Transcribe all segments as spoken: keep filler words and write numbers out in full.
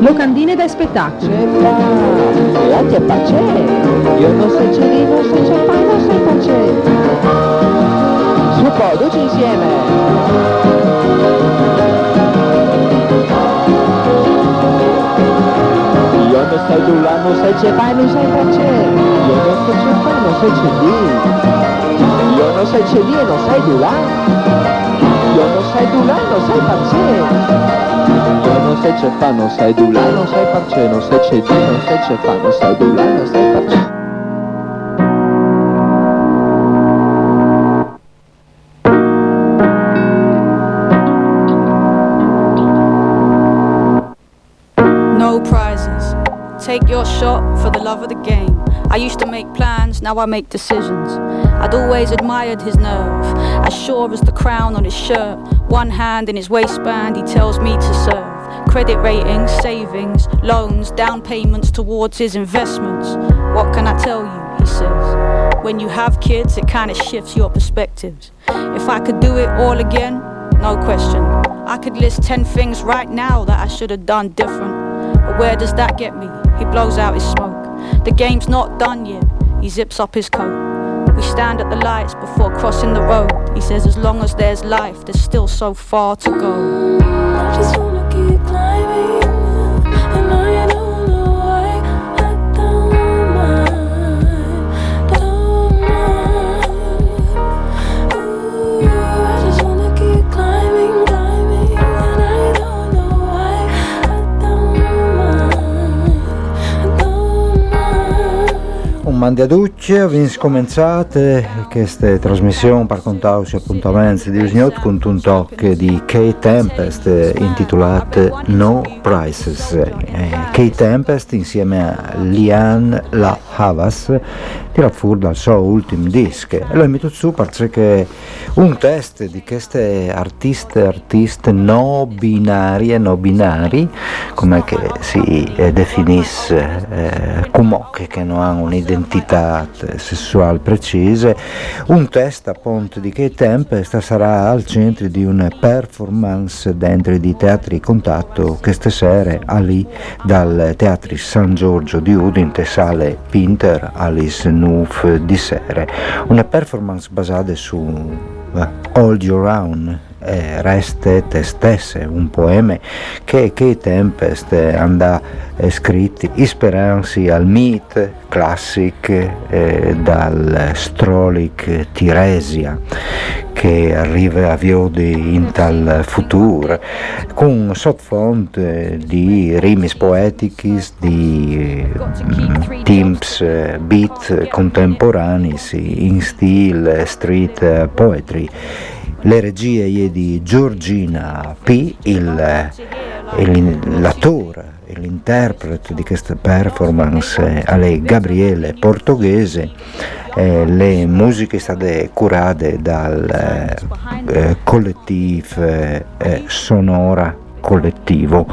Locandine da spettacoli. Su poduci insieme. Io non sai tu la non sai c'è fai non sai pace. Io non so c'è fai non sai c'è di. Io non sai c'è di e non sai tu là. Io non sai tu là non sai pace. Io non sei c'è fa, non sei du là, non sei parce, non sei c'è di, non sei c'è fa, non sei du là, non sei parce. No prizes. Take your shot for the love of the game. I used to make plans, now I make decisions. I'd always admired his nerve, as sure as the crown on his shirt. One hand in his waistband, he tells me to serve. Credit ratings, savings, loans, down payments towards his investments. What can I tell you, he says. When you have kids, it kind of shifts your perspectives. If I could do it all again, no question. I could list ten things right now that I should have done different. But where does that get me? He blows out his smoke. The game's not done yet. He zips up his coat. We stand at the lights before crossing the road. He says as long as there's life, there's still so far to go. I just wanna keep climbing, and I don't know why. I don't mind, don't mind. Ooh, I just wanna keep climbing, climbing, and I don't know why. I don't mind, don't mind. Un mandiaduccio, vins començat. Questa trasmissione per contarsi appuntamenti di Usniot con un talk di Kae Tempest intitolato No Prices. Kae Tempest insieme a Lian La Havas tira fuori dal suo ultimo disco e lo invito su perché un test di queste artiste artiste no binarie no binari come che si definisse eh, come che non hanno un'identità sessuale precisa. Un test appunto di Kae Tempest sarà al centro di una performance dentro di Teatri Contatto queste sere a lì dal Teatri San Giorgio di Udine, sale Pinter Alice Nuf di sere. Una performance basata su uh, All Your Own. Eh, reste te stesse, un poema che Kae Tempest andà eh, scritti ispirandosi al mit classic eh, dal Strolic Tiresia che arriva a Viodi in tal futuro con sottofondo di rimis poeticis di eh, timps eh, beat contemporanei in stile street poetry. Le regie è di Giorgina P, il, il, l'attore e l'interprete di questa performance Ale Gabriele Portoghese. Eh, le musiche state curate dal eh, collettivo eh, Sonora collettivo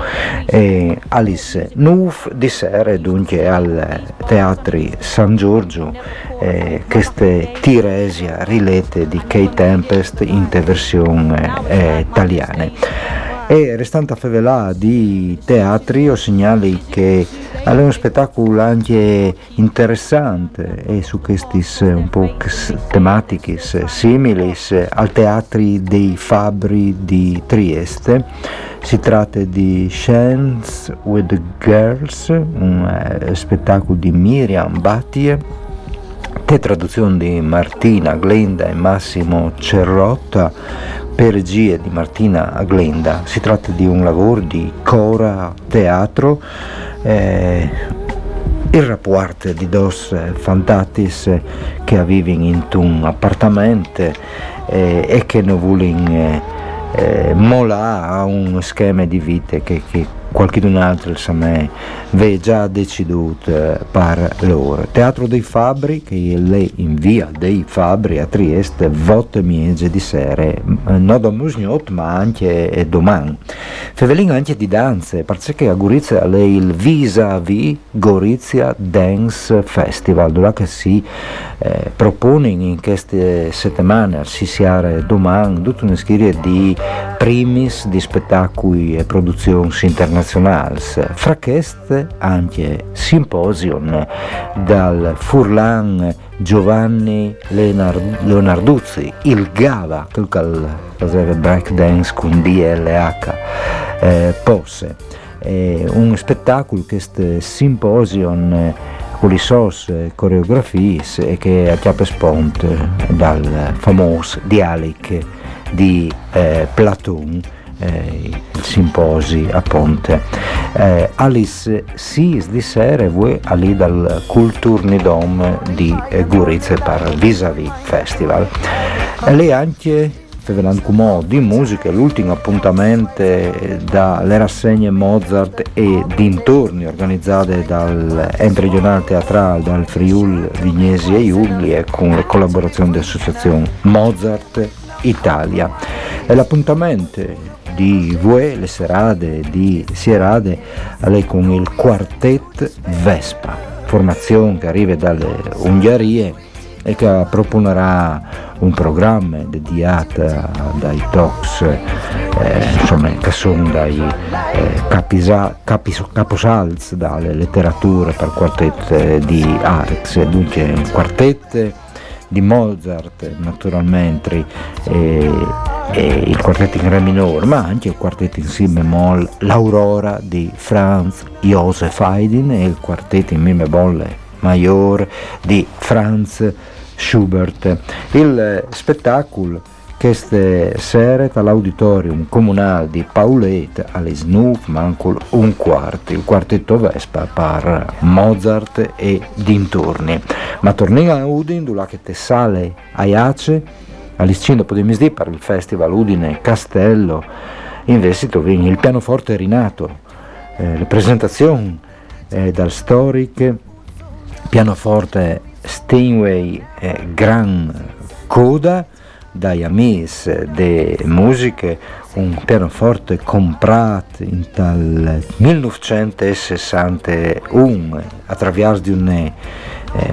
e Alice Nuf di sera dunque al Teatri San Giorgio eh, queste Tiresia rilette di Kae Tempest in te versione eh, italiane. E restante a fevelà di teatri io segnali che è un spettacolo anche interessante e su questi un po' tematiche simili al Teatri dei Fabbri di Trieste. Si tratta di Chance with the Girls, un spettacolo di Miriam Battie, te traduzione di Martina Glenda e Massimo Cerrotta per regia di Martina Glenda. Si tratta di un lavoro di cora teatro, eh, il rapporto di dos fantatis che vivono in un appartamento eh, e che non vogliono eh, mollare a un schema di vita che, che qualcun altro aveva già deciduto per loro. Teatro dei Fabbri, che è in via dei Fabbri a Trieste, votte miege di sera, non domani ma anche domani. Fevelin anche di danze, perché a Gorizia è il Vis-à-Vis Gorizia Dance Festival, dove che si eh, propone in queste settimane, si siare domani, tutta una serie di primis di spettacoli e produzioni internazionali. Fra queste anche simposium dal Furlan Giovanni Leonarduzzi, il Gava, che faceva break dance con D L H eh, pose. Eh, un spettacolo, questo simposium, eh, con le sue coreografie e che a chiappe sponte dal famoso dialetto di eh, Platone. Eh, il simposi a Ponte eh, Alice Sis di sera voi lì dal Kulturdom di eh, Gorizia per Vis-à-Vis Festival. E lei anche Fevelancumo di musica, l'ultimo appuntamento dalle rassegne Mozart e dintorni organizzate dal Entregional Teatral dal Friul Vignesi e Iulie con le collaborazioni dell'associazione Mozart Italia. E l'appuntamento di Vue, le serate di Sierade, a lei con il Quartetto Vespa, formazione che arriva dalle Ungherie e che proponerà un programma dedicato dai talks, eh, insomma, che sono dai eh, capisa, capis, caposalz dalle letterature per quartetto di Arx, dunque un quartetto di Mozart naturalmente, e, e il quartetto in re minore, ma anche il quartetto in si bemolle l'Aurora di Franz Joseph Haydn e il quartetto in mi bemolle maggiore di Franz Schubert. Il spettacolo queste sere all'auditorium comunale di Paulet alle Snuff mancul un quarto, il quartetto Vespa per Mozart e dintorni. Ma torniamo a Udine, dove che te sale Aiace, all'iscino dopo di misdì per il festival Udine Castello, invece troviamo il pianoforte rinato, eh, le presentazioni eh, dal storic pianoforte Steinway eh, Gran Coda, dai amis de musiche, un pianoforte comprato in tal millenovecentosessantuno attraverso di una, eh,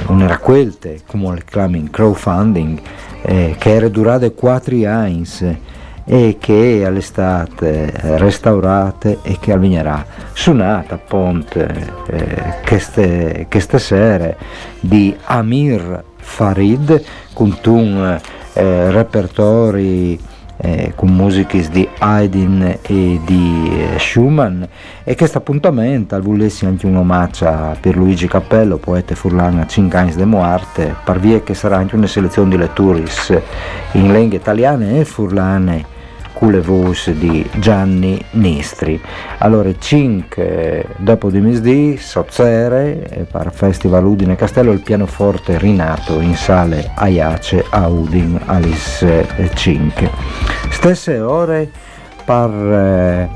una raccolta, come le chiamano crowdfunding, eh, che era durata quattro anni e che all'estate restaurata e che avvegnerà suonata appunto eh, queste, queste sere di Amir Farid con un Eh, repertori eh, con musiche di Haydn e di eh, Schumann, e questo appuntamento volessi anche un omaggio a Pierluigi Cappello, poeta furlana cinque anni de Moarte, per via che sarà anche una selezione di letture in lingue italiane e furlane con le voci di Gianni Nistri. Allora cinque dopo di misdì sozzere per Festival Udine Castello il pianoforte rinato in sale Aiace a Udine Alice cinque. Stesse ore per eh,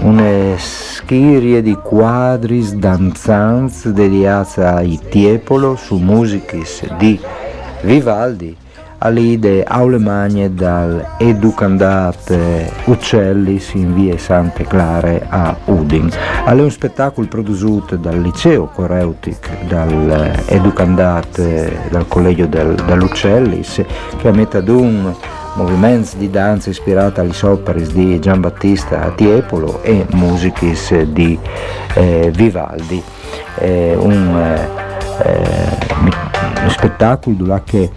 una schirie di quadris danzanz dedicati ai Tiepolo su musichis di Vivaldi ali de aule magne dal Educandate Uccellis in via Sante Clare a Udin. Alle un spettacolo prodotto dal liceo coreutic dal Educandate dal collegio del, dall'Uccellis, che mette ad un movimenti di danza ispirata agli operis di Giambattista Tiepolo e musichis di eh, Vivaldi. Eh, un, eh, un spettacolo dove che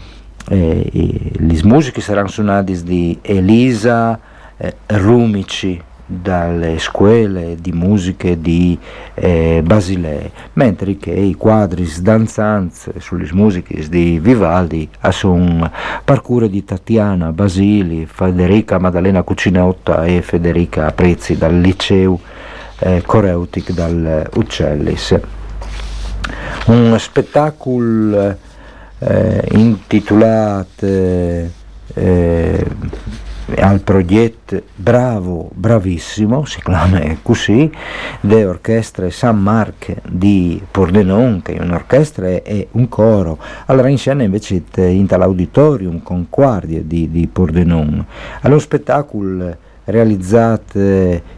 Eh, le musiche saranno suonate di Elisa eh, Rumici dalle scuole di musiche di eh, Basilea, mentre che i quadri danzanti sulle musiche di Vivaldi sono parcure di Tatiana Basili, Federica Maddalena Cucinotta e Federica Prezzi dal liceo eh, Coreutic dal Uccellis. Un spettacolo eh, intitolato eh, al progetto Bravo, Bravissimo, si chiama così, dell'orchestra San Marco di Pordenone, che è un'orchestra e un coro. Allora in scena invece in tall'auditorium con quardie di, di Pordenone. Allo spettacolo realizzato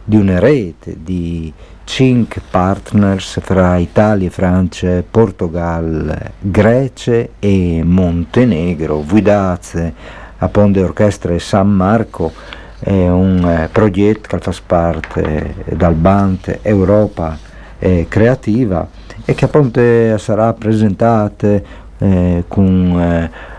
di una rete di cinque partners fra Italia, Francia, Portogallo, Grecia e Montenegro, guidate a Ponte Orchestra San Marco, è un eh, progetto che fa parte eh, dal Band Europa eh, Creativa e che appunto eh, sarà presentato eh, con eh,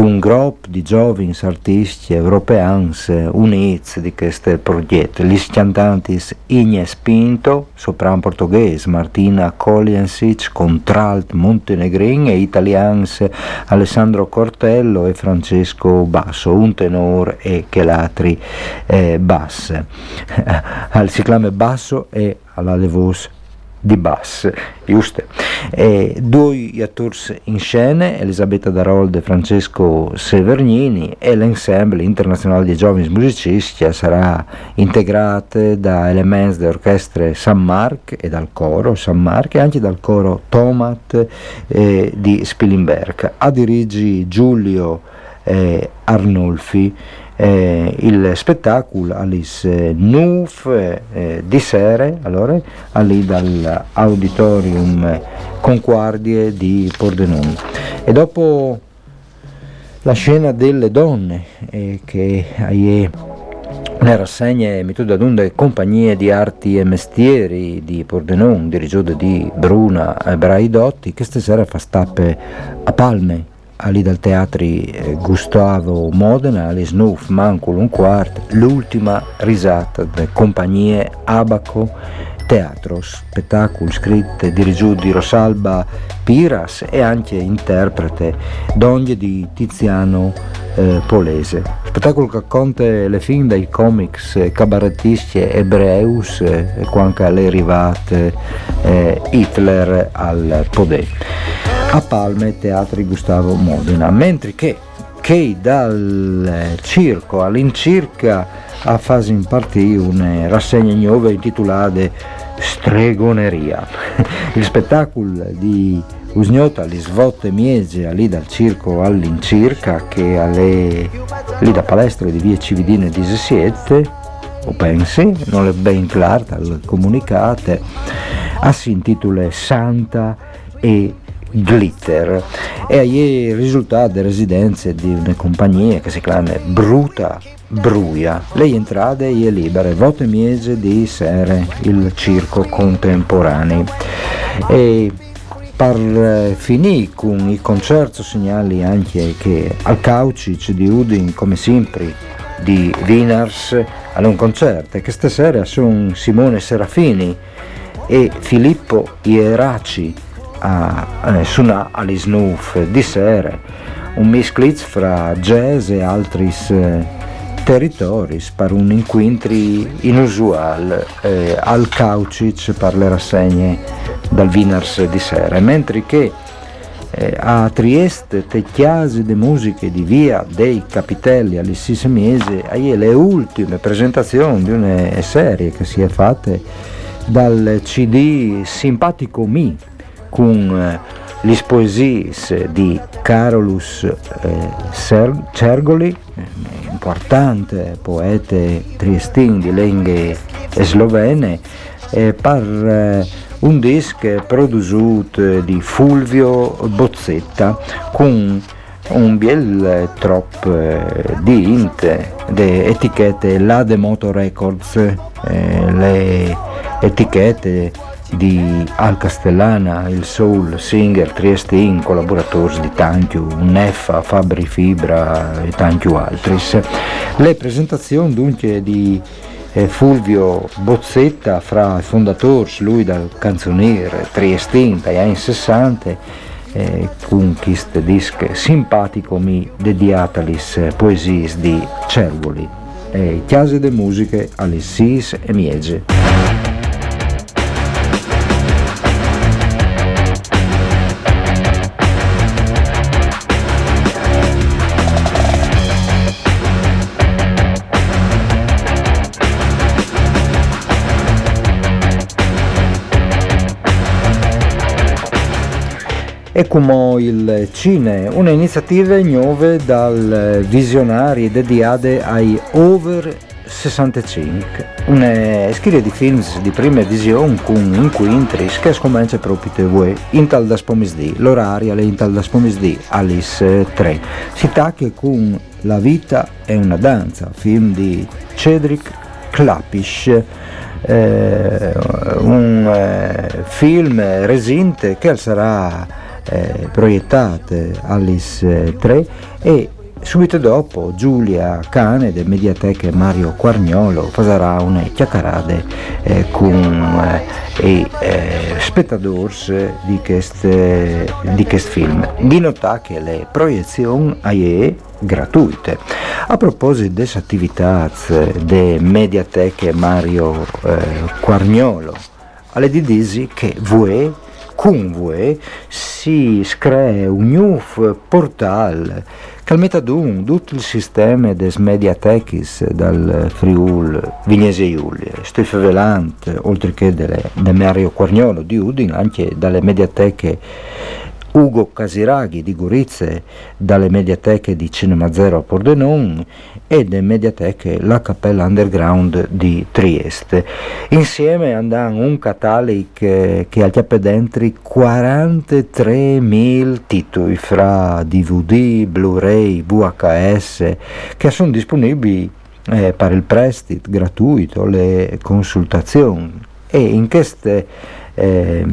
un gruppo di giovani artisti europei uniti di questo progetto. Gli cantanti Ignes Pinto, soprano portoghese, Martina Koljansic, contralto montenegrin, e italians Alessandro Cortello e Francesco Basso, un tenore e chelatri eh, basse. Al si chiama Basso e alla levos di bass, giusto? Eh, due attori in scena, Elisabetta Darold e Francesco Severgnini, e l'ensemble internazionale di giovani musicisti sarà integrato da elementi dell'orchestra San Marco e dal coro San Marco e anche dal coro Tomat eh, di Spilimberg. A dirigi Giulio eh, Arnolfi. Eh, il spettacolo alle nove eh, di sera, allora, lì dall'auditorium Conquardie di Pordenone. E dopo la scena delle donne, eh, che è una rassegna mituda d'onde compagnie di arti e mestieri di Pordenone, dirigiuta di Bruna Braidotti, che stasera fa stappe a Palme, lì dal Teatri eh, Gustavo Modena, alle Snuff, Mancul, un quarto, l'ultima risata delle compagnie Abaco Teatro, spettacolo scritto e dirigiuto di Rosalba Piras e anche interprete d'onde di Tiziano eh, Polese. Spettacolo che racconta le fin dai comics eh, cabarettisti ebreus eh, e quanto alle arrivate eh, Hitler al podere. A Palme, Teatri Gustavo Modena, mentre che, che dal circo all'incirca ha fatto in partì una rassegna nuova intitolata Stregoneria. Il spettacolo di Usgnota alle svotte miese, lì dal circo all'incirca, che alle, lì da palestra di via Cividine diciassette, o pensi, non è ben chiaro, comunicate, ha si intitola Santa e Glitter, e ai risultati residenze di una compagnia che si chiama Bruta Bruia. Lei entrate e libere, volte miese di sere il circo contemporaneo. E per finire con i concerti segnali anche che al Caucic di Udin, come sempre, di Wieners, ad un concerto che stasera sono Simone Serafini e Filippo Ieraci a eh, suonare alle Snuff di sera, un misclitz fra jazz e altri eh, territori per un incontro inusuale eh, al Caucic per le rassegne dal Wieners di sera, mentre che eh, a Trieste te chiasi di musiche di Via dei Capitelli alle sei mesi hai le ultime presentazioni di una serie che si è fatta dal C D Simpatico Mi, con eh, le poesie di Carolus eh, Cer- Cergoli, eh, importante poeta triestino di lingue slovene, eh, per eh, un disco prodotto di Fulvio Bozzetta con un bel trop eh, di int, de etichette La De Moto Records, eh, le etichette di Al Castellana, il soul singer triestin, collaboratori di tanti Neffa, Fabri Fibra e tanti altri. Le presentazioni dunque di eh, Fulvio Bozzetta, fra i fondatori, lui da canzoniere triestino dagli anni sessanta, eh, con questo disco simpatico mi dedicato alle poesie di Cervoli, eh, chiase de musiche alle sis e miege. E come il Cine, un'iniziativa nuova dal Visionari dedicata ai over sessantacinque, una serie di film di prima visione con incontri che scomincia proprio tv in tal da spomisdì, l'orario è in tal da spomisdì alle tre. Si tacca con La vita è una danza, film di Cedric Klapisch. Eh, un eh, film recente che sarà Eh, proiettate Alice tre, e subito dopo Giulia Cane del Mediateca Mario Quarniolo farà una chiacchierata eh, con i eh, eh, spettatori di questo di quest film. Di nota che le proiezioni sono gratuite. A proposito delle attività del Mediateca Mario eh, Quarniolo, alle di disi che voi con voi si crea un nuovo portale che mette ad tutto il sistema delle mediateche dal Friuli Vignese Giulia. Sto favelante, oltre che da Mario Quarniolo di Udine, anche dalle mediateche Ugo Casiraghi di Gorizia, dalle mediateche di Cinema Zero a Pordenone e dalle mediateche La Cappella Underground di Trieste. Insieme andano un catalogo che ha dentro quarantatremila titoli fra D V D, Blu-ray, V H S, che sono disponibili eh, per il prestito gratuito, le consultazioni. E in queste Eh,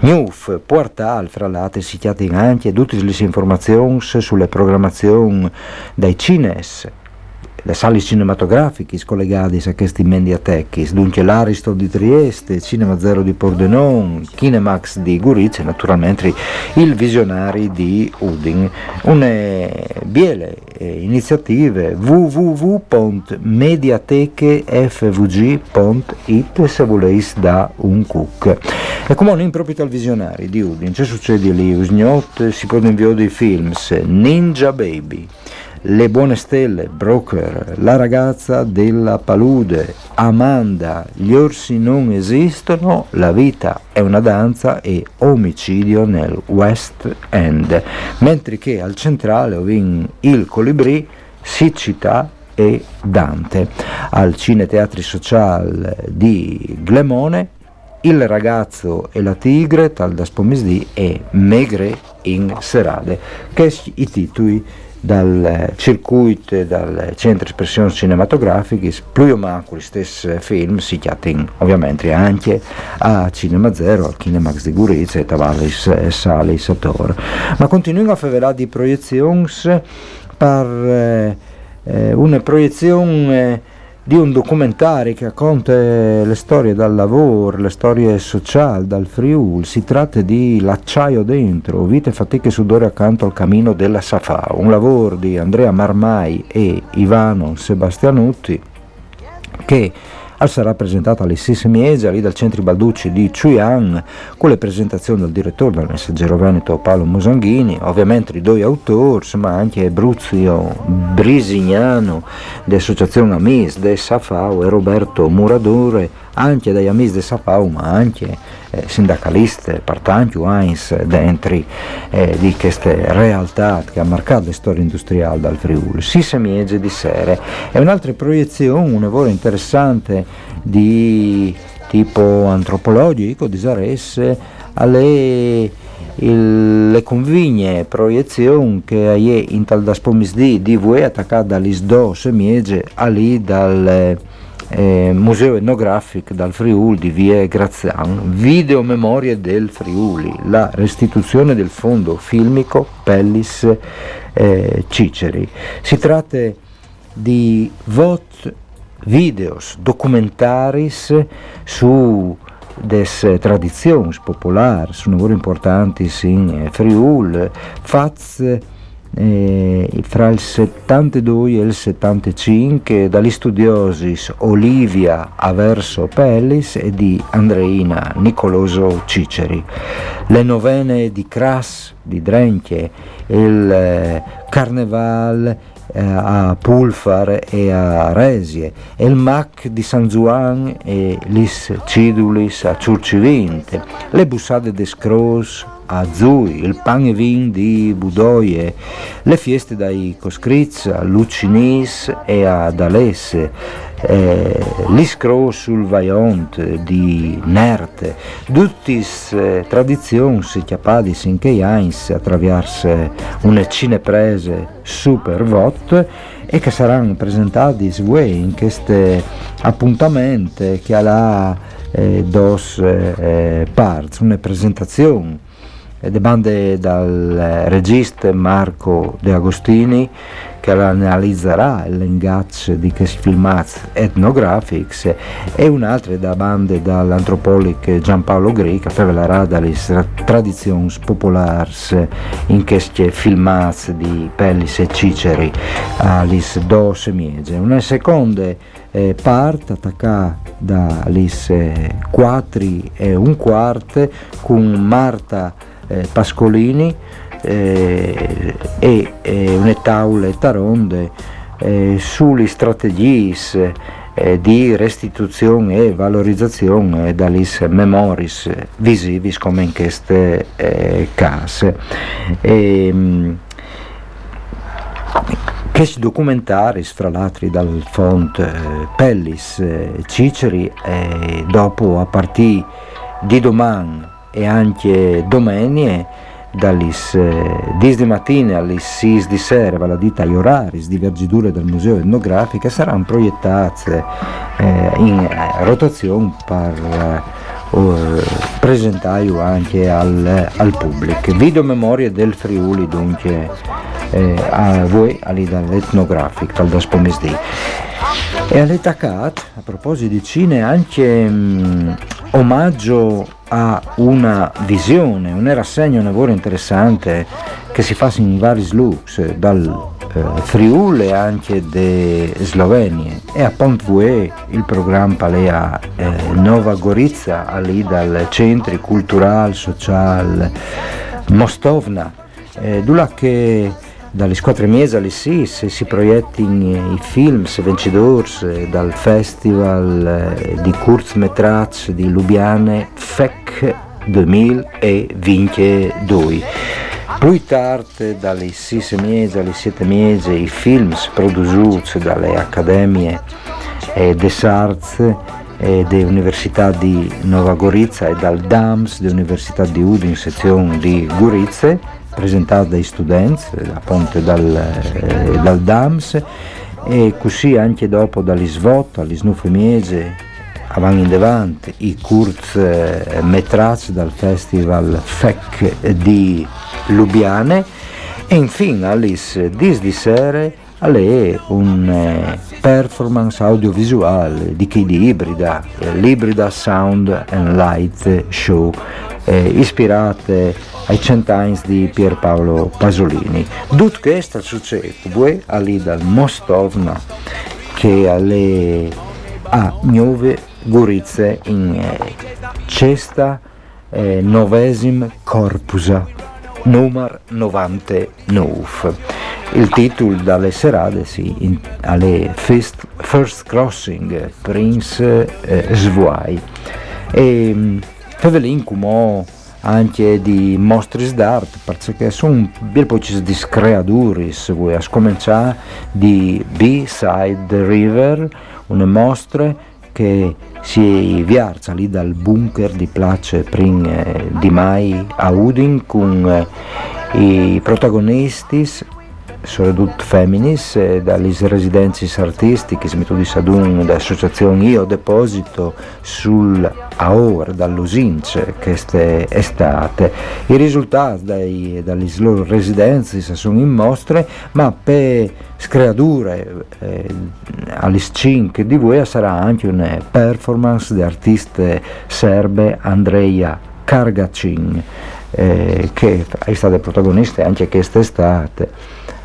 news portal fra l'altro si chiamano anche tutte le informazioni sulle programmazioni dai cines, le sale cinematografiche collegate a questi mediateche, dunque l'Ariston di Trieste, Cinema Zero di Pordenone, Kinemax di Gorizia e naturalmente il Visionari di Udine. Una biele iniziative w w w punto mediateche f v g punto i t se voleis da un cook. E come un proprio al Visionari di Udine c'è succede lì usgnot, si possono inviare dei film Ninja Baby, Le buone stelle, Broker, La ragazza della palude, Amanda, Gli orsi non esistono, La vita è una danza e Omicidio nel West End, mentre che al centrale ovin Il colibrì, Siccità e Dante. Al Cine Teatri Social di Glemone, Il ragazzo e la tigre, tal da spomisdì, e Megre in serade, che i titoli dal circuito, dal centro espressione cinematografica, più o meno gli stessi film si chiamano ovviamente anche a Cinema Zero, al Kinemax di Gorizia e Tavalis e Sale Sator. Ma continuiamo a favelare di proiezioni per eh, una proiezione di un documentario che racconta le storie del lavoro, le storie sociali dal Friuli. Si tratta di L'acciaio dentro, vite, fatiche e sudore accanto al cammino della Safà, un lavoro di Andrea Marmai e Ivano Sebastianutti che sarà presentata alle sei miese lì dal Centro Balducci di Ciuian, con le presentazioni del direttore del Messaggero Veneto Paolo Musanghini, ovviamente i due autori, ma anche Bruzio Brisignano dell'Associazione Amis de Safau e Roberto Muradore, anche dagli Amis de Safau, ma anche eh, sindacaliste, partanti, Heinz, dentro eh, di queste realtà che ha marcato la storia industriale dal Friuli. Sisse miege di sere. E un'altra proiezione, un lavoro interessante di tipo antropologico, di Saresse, alle il, le convigne proiezioni che hai in tal da spomisdì di voi attaccata all'isdo semiege a lì dal Eh, Museo Etnografico dal Friuli di Via Graziano, Video Memorie del Friuli, la restituzione del fondo filmico Pellis eh, Ciceri. Si tratta di Vot videos, documentaris su des tradizioni popolari, su lavori importanti in Friul, faz eh, fra il settantadue e il settantacinque dagli studiosi Olivia Averso Pellis e di Andreina Nicoloso Ciceri. Le novene di Cras di Drenche, il eh, Carneval a Pulfar e a Resie, e il Mac di San Juan e l'Is Cidulis a Ciurcivinte, le bussate des Cros a Zui, il pan e vin di Budoie, le fieste dai Coscriz a Lucinis e ad Alesse, eh, l'Iscro sul Vaiont di Nerte, duttis eh, tradizions chiapadis in Keyains attraverso une cineprese super vot e che saranno presentati in queste appuntamenti che alla eh, dos eh, parts, una presentazione de bande dal regista Marco De Agostini che analizzerà l'ingaccio di questi filmati etnografici e un'altra da bande dall'antropologo Gianpaolo Gri che parlerà dalle tradizioni popolari in questi filmati di Pellis e Ciceri all'is do semiege. Una seconda eh, parte attaccata da lis eh, quattri e un quarto con Marta Pascolini eh, e, e una tavola e taronde eh, sulle strategie eh, di restituzione e valorizzazione dalle memories visivi come in queste eh, case. E, questi documentari, fra l'altro dal font eh, Pellis, eh, Ciceri, eh, dopo a partire di domani e anche domenie dalle dieci di mattina alle sei di sera, vale a dire gli orari di vergidure del museo etnografico, saranno proiettate eh, in rotazione per eh, presentarlo anche al, al pubblico. Video memorie del Friuli dunque eh, a voi all'etnografico al daspomisdì. E all'Etacat, a proposito di cine, anche mh, omaggio a una visione, una rassegna, un lavoro interessante che si fa in vari lux, dal eh, Friuli e anche de Slovenia, e a Pontvue il programma Palea eh, Nova Gorizia, lì dal centro culturale, sociale Mostovna, eh, dove che dalle quattro e mezza alle sei se si proiettano i film vincitori dal festival di Kurzmetrag di Lubiane F E C duemilaventidue. Più tardi dalle sei e mezza alle sette e mezza i film prodotti dalle accademie eh, des Arts e dell'Università di Nova Gorizia e dal D A M S dell'Università di Udine sezione di Gorizia, presentata dai studenti appunto dal, eh, dal D A M S, e così anche dopo dagli svot agli snufemiese avanti in davanti i Kurzmetrag dal festival F E C di Lubiane, e infine alle dieci di sera alle un eh, performance audiovisuale di chi di Ibrida, eh, l'Ibrida Sound and Light Show, eh, ispirate ai cent'anni di Pierpaolo Pasolini. Tutto questo succede voi lì dal Mostovna che alle a nove Gorizia in eh, cesta eh, novesima corpusa numero novantanove. Il titolo dalle serate si sì, alle first, first Crossing Prince eh, Svuai. E Fevelin cumò anche di mostris d'arte perché sono un bel po' di creaduris a scominciare di Beside the River, una mostra che si viarza lì dal bunker di Place Prin eh, di Mai a Udin con eh, i protagonisti soprattutto femminis, dalle residenze artistiche, metodi sadun, da associazioni io deposito sul aor dall'usince queste estate. I risultati dalle loro residenze sono in mostre, ma per screadure eh, alle cinque di voi sarà anche una performance di artiste serbe Andreja Kargacin, eh, che è stata protagonista anche quest'estate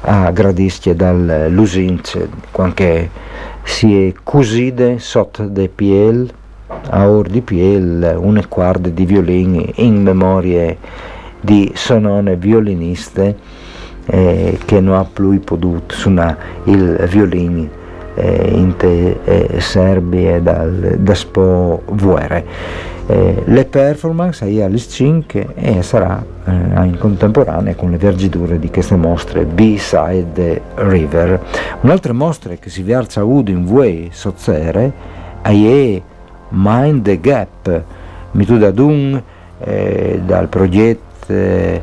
a Gradisce dal Lusince, quando si è cuside sotto de Piel, a or di Piel, una quarta di violini in memoria di sonone violiniste Eh, che non ha più potuto suonare il violino eh, in te, eh, Serbia dal, da Spo Vuere. Eh, le performance è alle cinque e sarà eh, in contemporanea con le vergiture di queste mostre B-Side the River. Un'altra mostra che si viarza a Udo in Vue Sozzere è Mind the Gap, Mitudadun eh, dal progetto eh,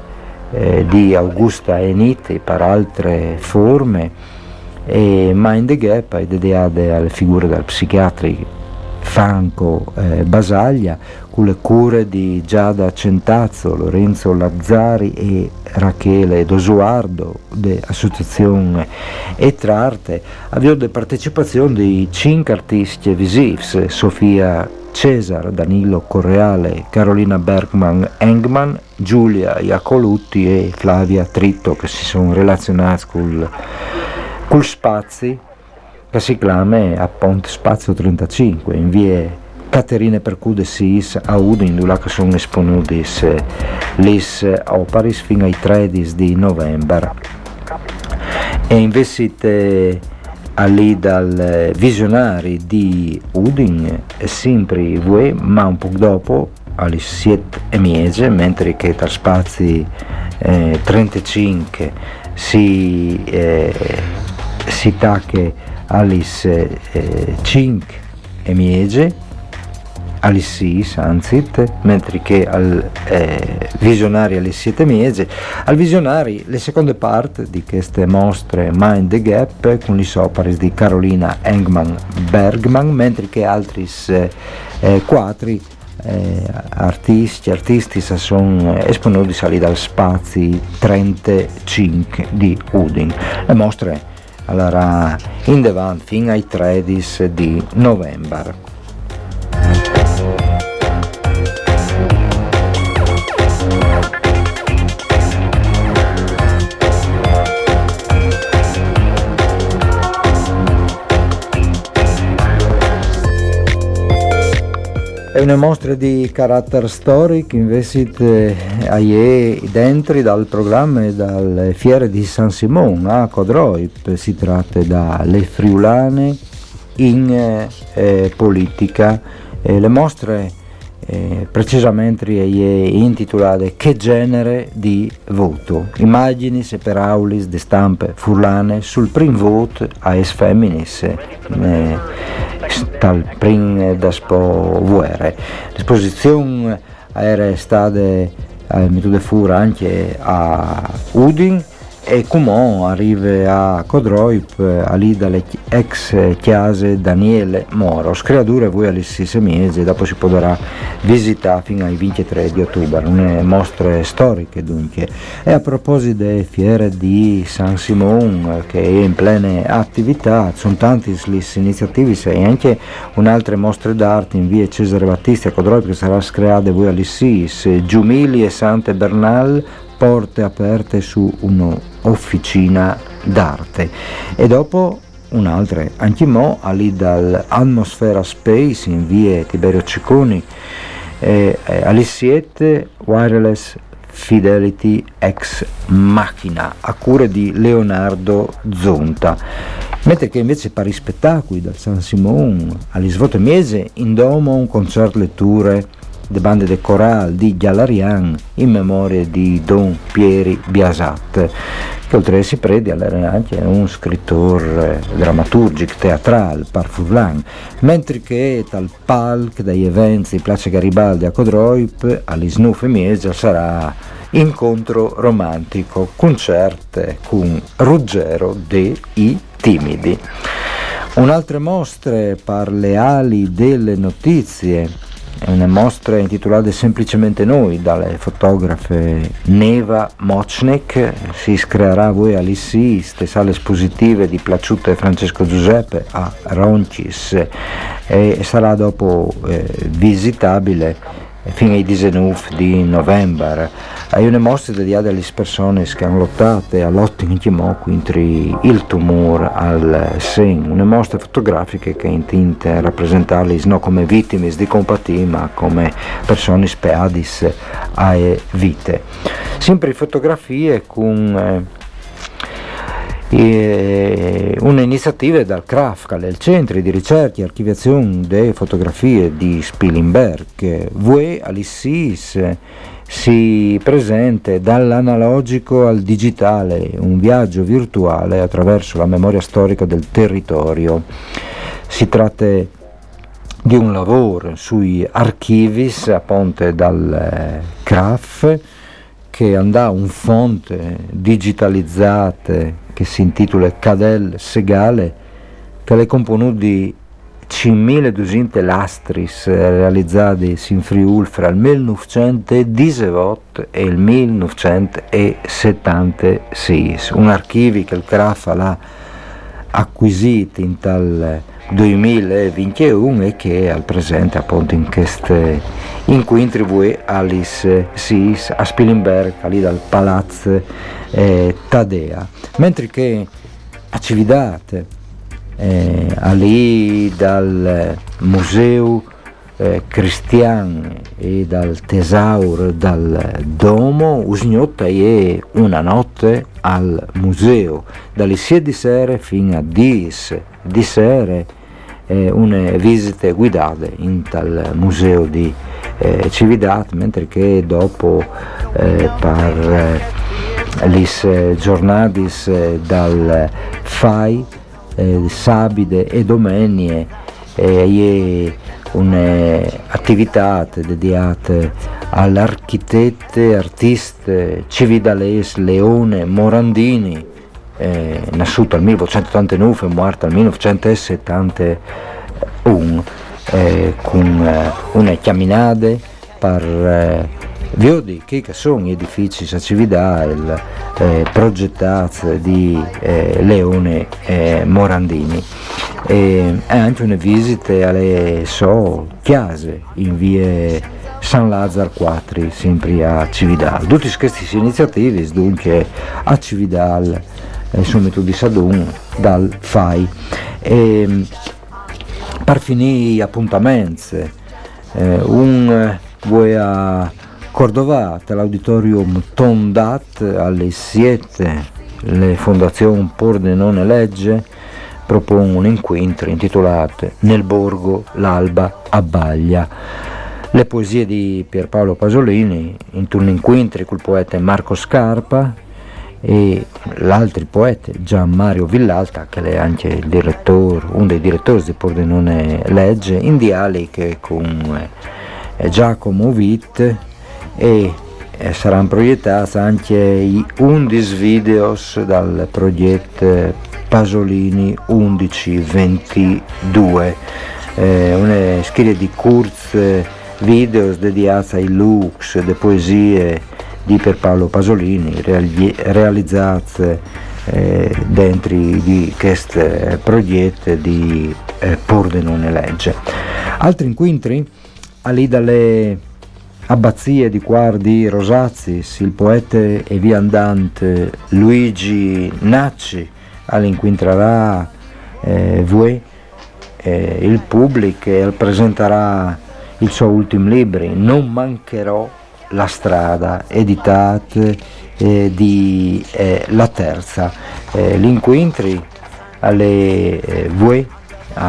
Eh, di Augusta Enite per altre forme, e Mind the Gap è dedicata alle figure del psichiatra Franco eh, Basaglia, con le cure di Giada Centazzo, Lorenzo Lazzari e Rachele Dosuardo dell'Associazione Etrarte. Avviò la partecipazione di cinque artisti visivi: Sofia Cesar, Danilo Correale, Carolina Bergman Engman, Giulia Iacolutti e Flavia Tritto, che si sono relazionati con col spazi che si chiama appunto Spazio trentacinque in via Caterine Percude Sis a Udo, in dove sono esponuti le opere fino ai tredici di novembre. E investite lì dal Visionari di Udin, sempre voi, ma un po' dopo, alle sette e mezza, mentre che tra spazi eh, trentacinque si eh, si tacche alle eh, cinque e mezza, alle sei anzi, mentre che al eh, Visionari alle sette e mezza. Al Visionari le seconde parti di queste mostre Mind the Gap con le opere di Carolina Engman Bergman, mentre che altri eh, quattri eh, artisti artisti sono esponuti sali dal spazi trentacinque di Udin. Le mostre allora in devant fino ai tredici di novembre. È una mostra di carattere storico, investite eh, dentro dal programma e dalle fiere di San Simon a Codroip. Si tratta dalle friulane in eh, politica. Eh, le mostre eh, precisamente è intitolate Che genere di voto? Immagini se per aulis di stampe furlane sul prim voto a es feminis eh, dal prim da spo vuere. L'esposizione era stata eh, mitude fura anche a Udin e come arriva a Codroip lì dalle ex chiese Daniele Moro. Screature voi alle sei e mezza e dopo si potrà visitare fino ai ventitré di ottobre, una mostra storica dunque. E a proposito delle fiere di San Simon che è in plena attività, sono tante le iniziative e anche un'altra mostra d'arte in via Cesare Battisti a Codroip che sarà screata voi alle sei, Giumilie e Sante Bernal, porte aperte su un'officina d'arte. E dopo un'altra anche mo lì dall'Atmosfera Space in via Tiberio Cicconi eh, eh, alle sette Wireless Fidelity Ex Machina a cura di Leonardo Zonta, mentre che invece per i spettacoli dal San Simon alle svolte mese in domo un concerto letture de bande de corale di Gallarian in memoria di Don Pieri Biasat, che oltre si prede all'era anche un scrittore drammaturgico teatrale par furlan, mentre che tal palc dai eventi Place Garibaldi a Codroip alle nove e mezza sarà incontro romantico, concerte con Ruggero de I Timidi. Un'altra mostra par le ali delle notizie, è una mostra intitolata Semplicemente Noi, dalle fotografe Neva Mocnik. Si screerà voi all'I S I, ste sale espositive di Placiuta e Francesco Giuseppe a Roncis, e sarà dopo eh, visitabile fino ai diciannove di novembre. Hai una mostra dedicata alle persone che hanno lottato a lotte contro il tumore al seno, una mostra fotografica che intende rappresentarli non come vittime di compati ma come persone speadis a vite. Sempre fotografie con eh, E un'iniziativa dal C R A F, del Centro di Ricerca e Archiviazione delle Fotografie di Spilimberg. Vue all'I S I S si presenta dall'analogico al digitale, un viaggio virtuale attraverso la memoria storica del territorio. Si tratta di un lavoro sui archivi a ponte dal C R A F, che andrà un fonte digitalizzate che si intitola Cadel Segale, che è componuto di cinquemiladuecento lastris realizzati in Friuli fra il millenovecentodiciotto e il millenovecentosettantasei. Un archivio che il C R A F ha acquisito in tal duemilaventuno e che al presente appunto in queste incontri voi Alice Sis a Spilimberg, lì dal Palazzo eh, Tadea, mentre che a Cividate eh, lì dal Museo eh, Cristian e dal Tesaur dal Domo usgnotta è una notte al museo dalle sei di sera fino a dieci di sera, eh, une visite guidate in tal museo di eh, Cividat, mentre che dopo eh, per eh, lis giornadis eh, dal F A I eh, sabide e domenie eh, un'attività dedicata all'architette artiste cividales Leone Morandini, Eh, nasciuta nel milleottocentottantanove e morta nel millenovecentosettantuno, eh, con eh, una camminata per eh, vedere che sono gli edifici a Cividale eh, progettati di eh, Leone eh, Morandini, e anche una visita alle sue case in via San Lazzaro quattro, sempre a Cividale. Tutte queste iniziative dunque a Cividale subito di Sadun dal F A I. E per finire appuntamenti, eh, un voi a Cordova all'auditorium Tondat alle sette le fondazioni Pordenone Legge propone un incontro intitolato Nel borgo l'alba abbaglia, le poesie di Pierpaolo Pasolini in un incontro col poeta Marco Scarpa e l'altro poeta Gian Mario Villalta, che è anche il direttore, uno dei direttori di Pordenone Legge, in dialogo con eh, Giacomo Witt, e eh, saranno proiettati anche i undici videos dal progetto Pasolini undici ventidue, eh, una serie di corsi videos dedicati ai lux, alle poesie di Pierpaolo Pasolini realizzate eh, dentro di questo progetto di eh, Pordenone Legge. Altri incontri lì dalle abbazie di Quar di Rosazis, il poeta e viandante Luigi Nacci all'inquintrerà eh, voi eh, il pubblico e presenterà il suo ultimo libro Non mancherò la strada, editate eh, di eh, La Terza. Eh, gli incontri alle eh, V U E,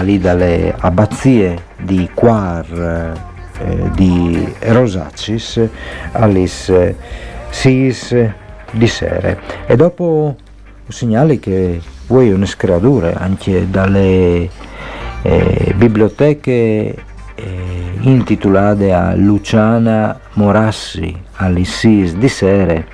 lì dalle abbazie di Quar eh, di Rosacis, all'Is eh, Sis di Sere. E dopo un segnale che voi una screatura anche dalle eh, biblioteche eh, intitolate a Luciana Morassi, all'Issis di Sere,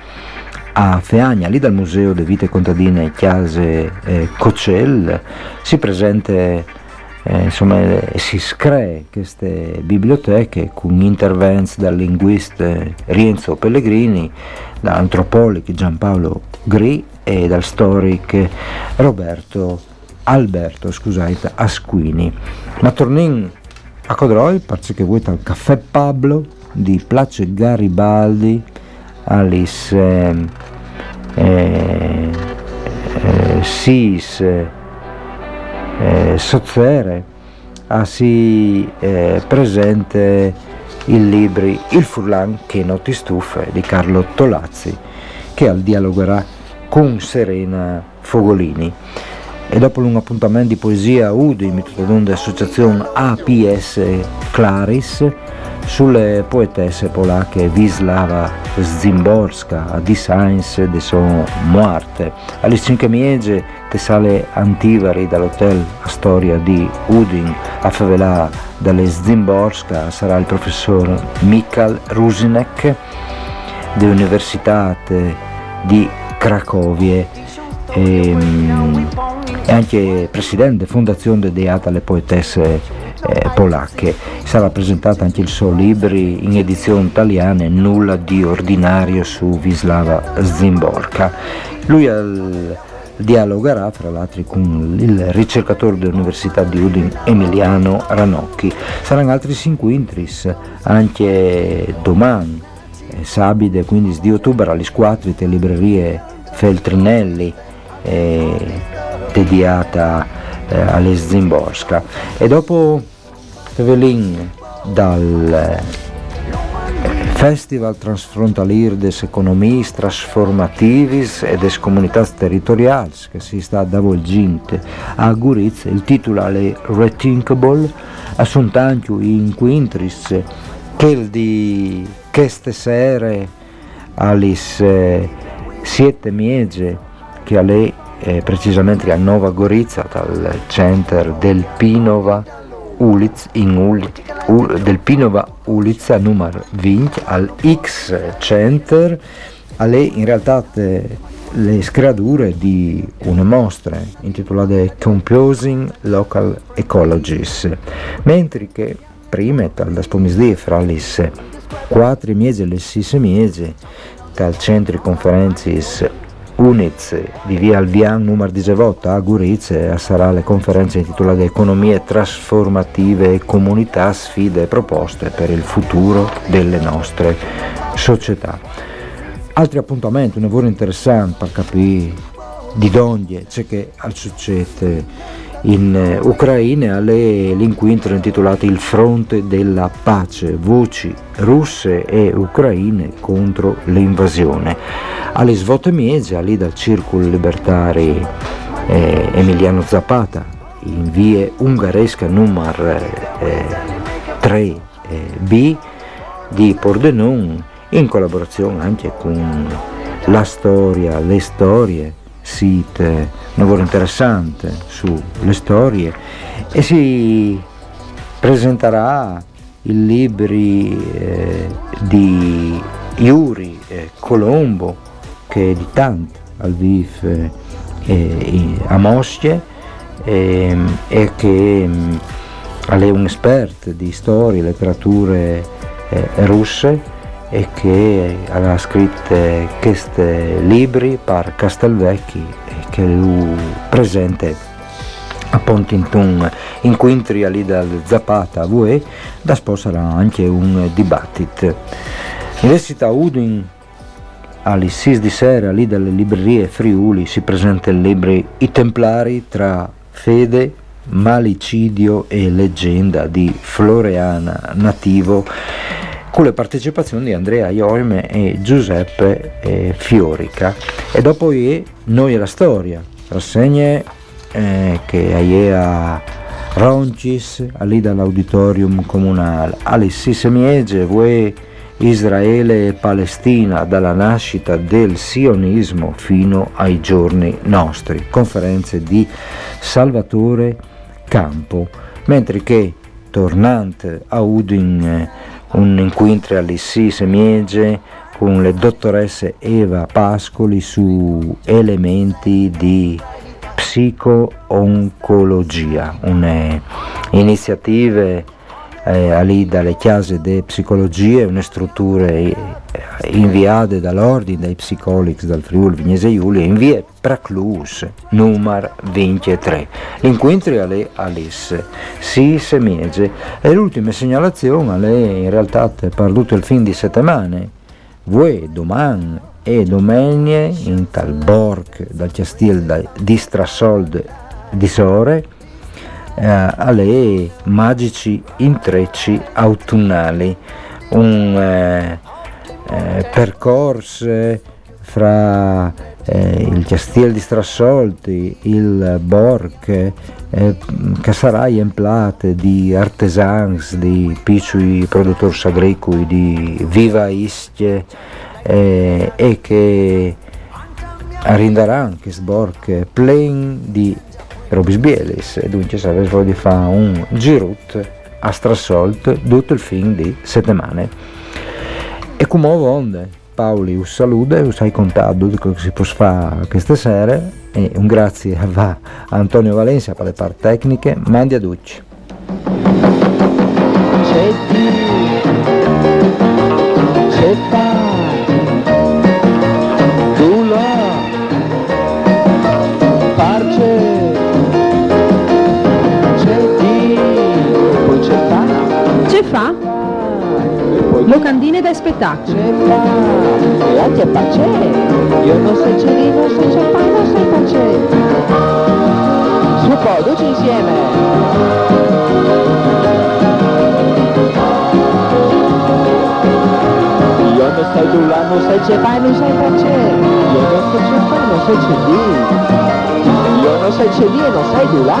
a Feagna, lì dal Museo delle Vite Contadine Chiase eh, Cocel, si presente. Eh, insomma eh, si scree queste biblioteche con interventi dal linguista Rienzo Pellegrini, da antropologi Giampaolo Gri e dal storico Roberto Alberto scusate, Asquini. Ma torniamo a Codroi, perché che vuoi al Caffè Pablo di Placio Garibaldi Alice eh, eh, eh, Sis Eh, Sozzere ah, si eh, presente il libro Il Furlan che non ti stufa di Carlo Tolazzi, che al dialogherà con Serena Fogolini. E dopo un appuntamento di poesia Udi metodon dell'associazione A P S Claris sulle poetesse polacche Wisława Szymborska a Designs de son Muarte, alle cinque miege te sale antivari dall'hotel Astoria di Udin a favelà dalle Szymborska sarà il professor Michal Rusinek dell'Università di Cracovia e, e anche presidente fondazione dedicata alle poetesse Eh, polacche. Sarà presentato anche il suo libro in edizione italiana Nulla di ordinario su Wisława Szymborska. Lui al, dialogherà fra l'altro con il ricercatore dell'Università di Udine Emiliano Ranocchi. Saranno altri cinque intris anche domani eh, sabide quindici di ottobre alle squadre delle librerie Feltrinelli eh, dediata eh, alle Szymborska. E dopo Tevelin dal Festival Transfrontalier des Economies Transformativis e des Comunitats Territorials che si sta avvolgendo a Gorizia, il titolo è Rethinkable, assunto anche in quintris che di queste sere alle sette miege che alle eh, precisamente a Nova Gorizia dal centro del Pinova Uliz, in Uliz, Ul, del Pinova Ulica numero venti al X Center alle in realtà te, le screature di una mostra intitolata Composing Local Ecologies, mentre che prima dal spomisdì fra le quattro mesi e le sei mesi dal centro conferences Uniz di via Alvian numero diciotto a Gorizia sarà le conferenze intitolate Economie trasformative e comunità, sfide e proposte per il futuro delle nostre società. Altri appuntamenti, un lavoro interessante per capire di donde c'è che al succede in Ucraina alle l'inquintro intitolato Il fronte della pace, voci russe e ucraine contro l'invasione. Alle svote miege, lì dal Circolo Libertari eh, Emiliano Zapata in via Ungaresca numero eh, tre B eh, di Pordenone, in collaborazione anche con la storia, le storie site, un lavoro interessante sulle storie, e si presenterà il libro eh, di Yuri eh, Colombo che è di tanto al V I F eh, eh, a Mosche eh, e che eh, è un esperto di storie e letterature eh, russe e che aveva scritto questi libri per Castelvecchi che lui presente a Pontinton in quintri lì dal Zapata a V E, da sposarà anche un dibattito. Università Udin alle sei di sera lì dalle librerie Friuli si presenta il libro I Templari tra fede, malicidio e leggenda di Floreana Nativo, con le partecipazioni di Andrea Ioime e Giuseppe eh, Fiorica. E dopo è Noi e la Storia, rassegne eh, che è a Roncis, lì dall'auditorium comunale, alle sei miege vuoi Israele e Palestina dalla nascita del sionismo fino ai giorni nostri, conferenze di Salvatore Campo, mentre che tornante a Udine un incontro alle sei e mezza con le dottoresse Eva Pascoli su elementi di psico-oncologia, un'iniziativa eh, lì dalle case di psicologia, una struttura inviata dall'ordine dai psicologi dal Friuli Vignese Giulia in via Praclus numero ventitré. L'incontro alle Alice si semiege e l'ultima segnalazione alle in realtà è perduto il fin di settimane, voi domani e domenica in tal Borg dal Castel di Strassold di Sore eh, alle magici intrecci autunnali, un eh, eh, percorso fra eh, il Castel di Strassolti, il Borg eh, che sarà emplato di artesani, di piccoli produttori agricoli, di vivaisti eh, e che renderà anche il Borg pieno di robisbielis, e dunque sarà di fare un girut a Strassolt tutto il fin di settimane. E come onde Paoli us saluda e us hai contato di quello che si può fare questa sera, e un grazie va a Antonio Valencia per le parti tecniche, mandi a Ducci. C'è fa? Locandine da spettacoli. E anche pace. Io non so se dico, se c'è fanno, se pace. Su un po', tutti insieme. Io non so di là, non so c'è fai, non sai pace. Io non so c'è fai, non so c'è di. Io non so c'è di e non sai di là.